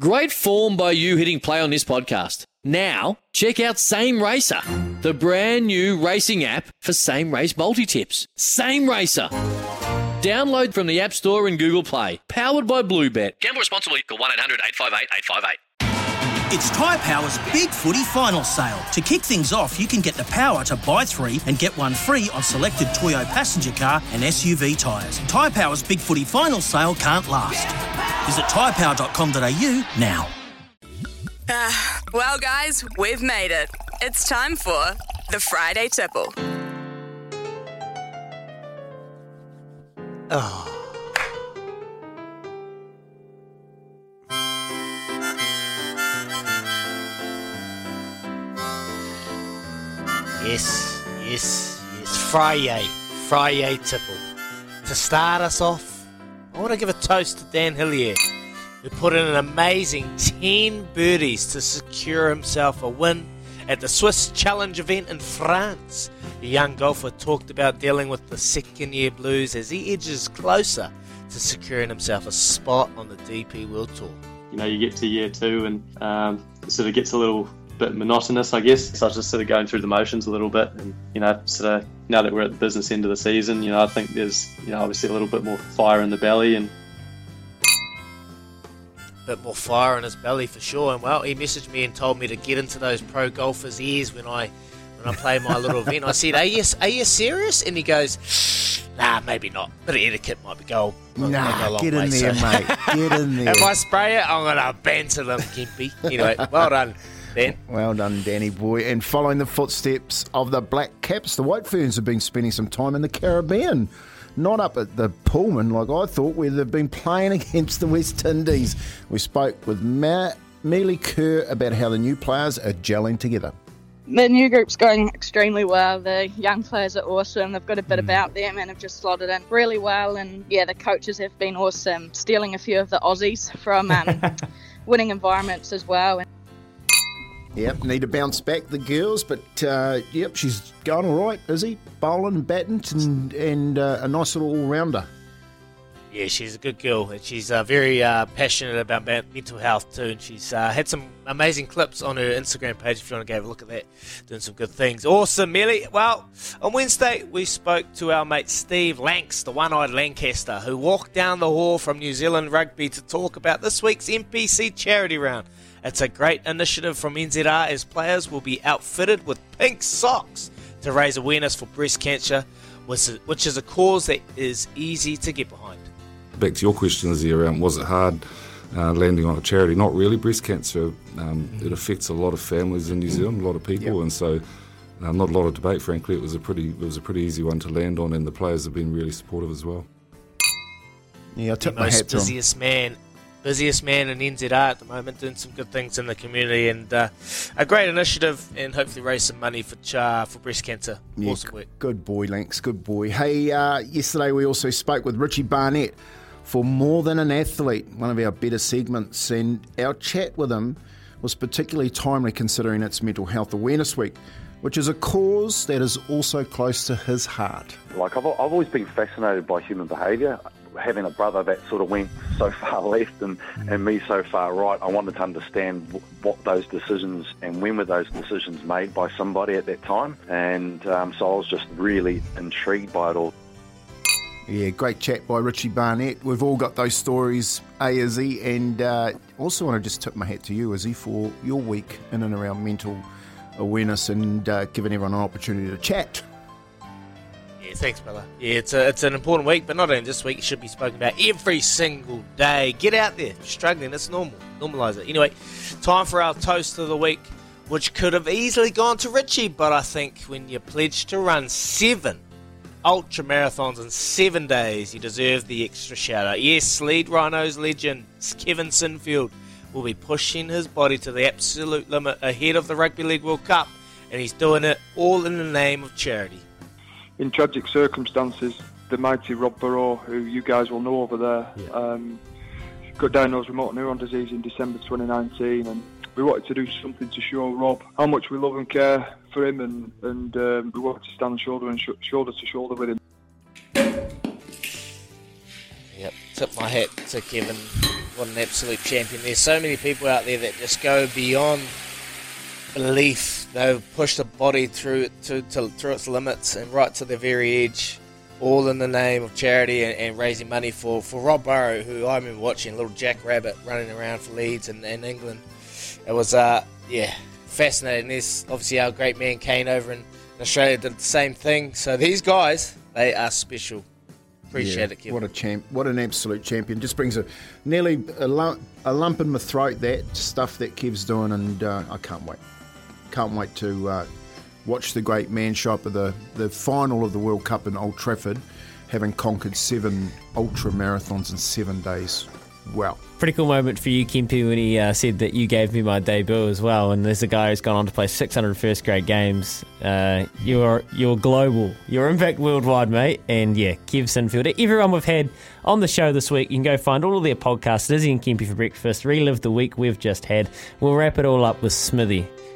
Great form by you hitting play on this podcast. Now, check out Same Racer, the brand new racing app for same race multi-tips. Same Racer. Download from the App Store and Google Play. Powered by Bluebet. Gamble responsibly. Call 1-800-858-858. It's Tyre Power's Big Footy Final Sale. To kick things off, you can get the power to buy three and get one free on selected Toyo passenger car and SUV tyres. Tyre Power's Big Footy Final Sale can't last. Visit tyrepower.com.au now. Well, guys, we've made it. It's time for the Friday Tipple. Oh. Yes. Friday tipple. To start us off, I want to give a toast to Dan Hillier, who put in an amazing 10 birdies to secure himself a win at the Swiss Challenge event in France. The young golfer talked about dealing with the second-year blues as he edges closer to securing himself a spot on the DP World Tour. You know, you get to year two and it sort of gets a little bit monotonous, I guess. So I was just sort of going through the motions a little bit, and now that we're at the business end of the season, I think there's obviously a little bit more fire in the belly and a bit more fire in his belly for sure. And well, he messaged me and told me to get into those pro golfers' ears when I play my little event. I said, "Are you serious?" And he goes, "Nah, maybe not. But etiquette might be gold." Nah, get in there, mate. Get in there. If I spray it, I'm gonna banter them, Kempy. Anyway, well done. Dan. Well done, Danny boy. And following the footsteps of the Black Caps, the White Ferns have been spending some time in the Caribbean, not up at the Pullman like I thought, where they've been playing against the West Indies. We spoke with Mealy Kerr about how the new players are gelling together. The new group's going extremely well. The young players are awesome. They've got a bit about them and have just slotted in really well. And, yeah, the coaches have been awesome, stealing a few of the Aussies from winning environments as well. Yep, need to bounce back the girls, but yep, she's going all right, is he? Bowling, batting, and a nice little all-rounder. Yeah, she's a good girl, and she's very passionate about mental health too, and she's had some amazing clips on her Instagram page if you want to have a look at that, doing some good things. Awesome, Millie. Well, on Wednesday, we spoke to our mate Steve Lanks, the one-eyed Lancaster, who walked down the hall from New Zealand Rugby to talk about this week's NPC charity round. It's a great initiative from NZR as players will be outfitted with pink socks to raise awareness for breast cancer, which is a cause that is easy to get behind. Back to your questions there around, was it hard landing on a charity? Not really. Breast cancer, it affects a lot of families in New Zealand, a lot of people, and so not a lot of debate, frankly. It was a pretty easy one to land on, and the players have been really supportive as well. Yeah, I took my hat to him. Busiest man in NZR at the moment, doing some good things in the community, and a great initiative, and hopefully raise some money for breast cancer. Yeah, awesome work. Good boy, Lanks, good boy. Hey, yesterday we also spoke with Richie Barnett for More Than An Athlete, one of our better segments, and our chat with him was particularly timely considering it's Mental Health Awareness Week, which is a cause that is also close to his heart. Like, I've always been fascinated by human behaviour. Having a brother that sort of went so far left and me so far right, I wanted to understand what those decisions and when were those decisions made by somebody at that time. And so I was just really intrigued by it all. Yeah, great chat by Richie Barnett. We've all got those stories, Izzy, and also want to just tip my hat to you, Izzy, for your week in and around mental awareness and giving everyone an opportunity to chat. Yeah, thanks, brother. Yeah, it's an important week, but not only this week, it should be spoken about every single day. Get out there. Struggling, it's normal. Normalise it. Anyway, time for our toast of the week, which could have easily gone to Richie, but I think when you pledge to run 7 ultra marathons in 7 days, you deserve the extra shout out. Yes, Leeds Rhinos legend Kevin Sinfield will be pushing his body to the absolute limit ahead of the Rugby League World Cup, and he's doing it all in the name of charity. In tragic circumstances, the mighty Rob Burrow, who you guys will know over there, got diagnosed with motor neuron disease in December 2019, and we wanted to do something to show Rob how much we love and care for him, and we wanted to stand shoulder to shoulder with him. Yep, tip my hat to Kevin. What an absolute champion. There's so many people out there that just go beyond belief. They've pushed the body through its limits and right to the very edge, all in the name of charity and raising money for Rob Burrow, who I remember watching, little Jack Rabbit running around for Leeds and England. It was, fascinating. There's obviously our great man Kane over in Australia did the same thing. So these guys, they are special. Appreciate it, Kevin. What a champ! What an absolute champion. Just brings a lump in my throat, that stuff that Kev's doing, and I can't wait. Can't wait to watch the great man show up at the final of the World Cup in Old Trafford, having conquered 7 ultra marathons in 7 days. Wow. Pretty cool moment for you, Kempi, when he said that you gave me my debut as well. And there's a guy who's gone on to play 600 first grade games. You're global. Your impact worldwide, mate. And yeah, Kev Sinfield. Everyone we've had on the show this week, you can go find all of their podcasts, Izzy and Kempi for Breakfast, relive the week we've just had. We'll wrap it all up with Smithy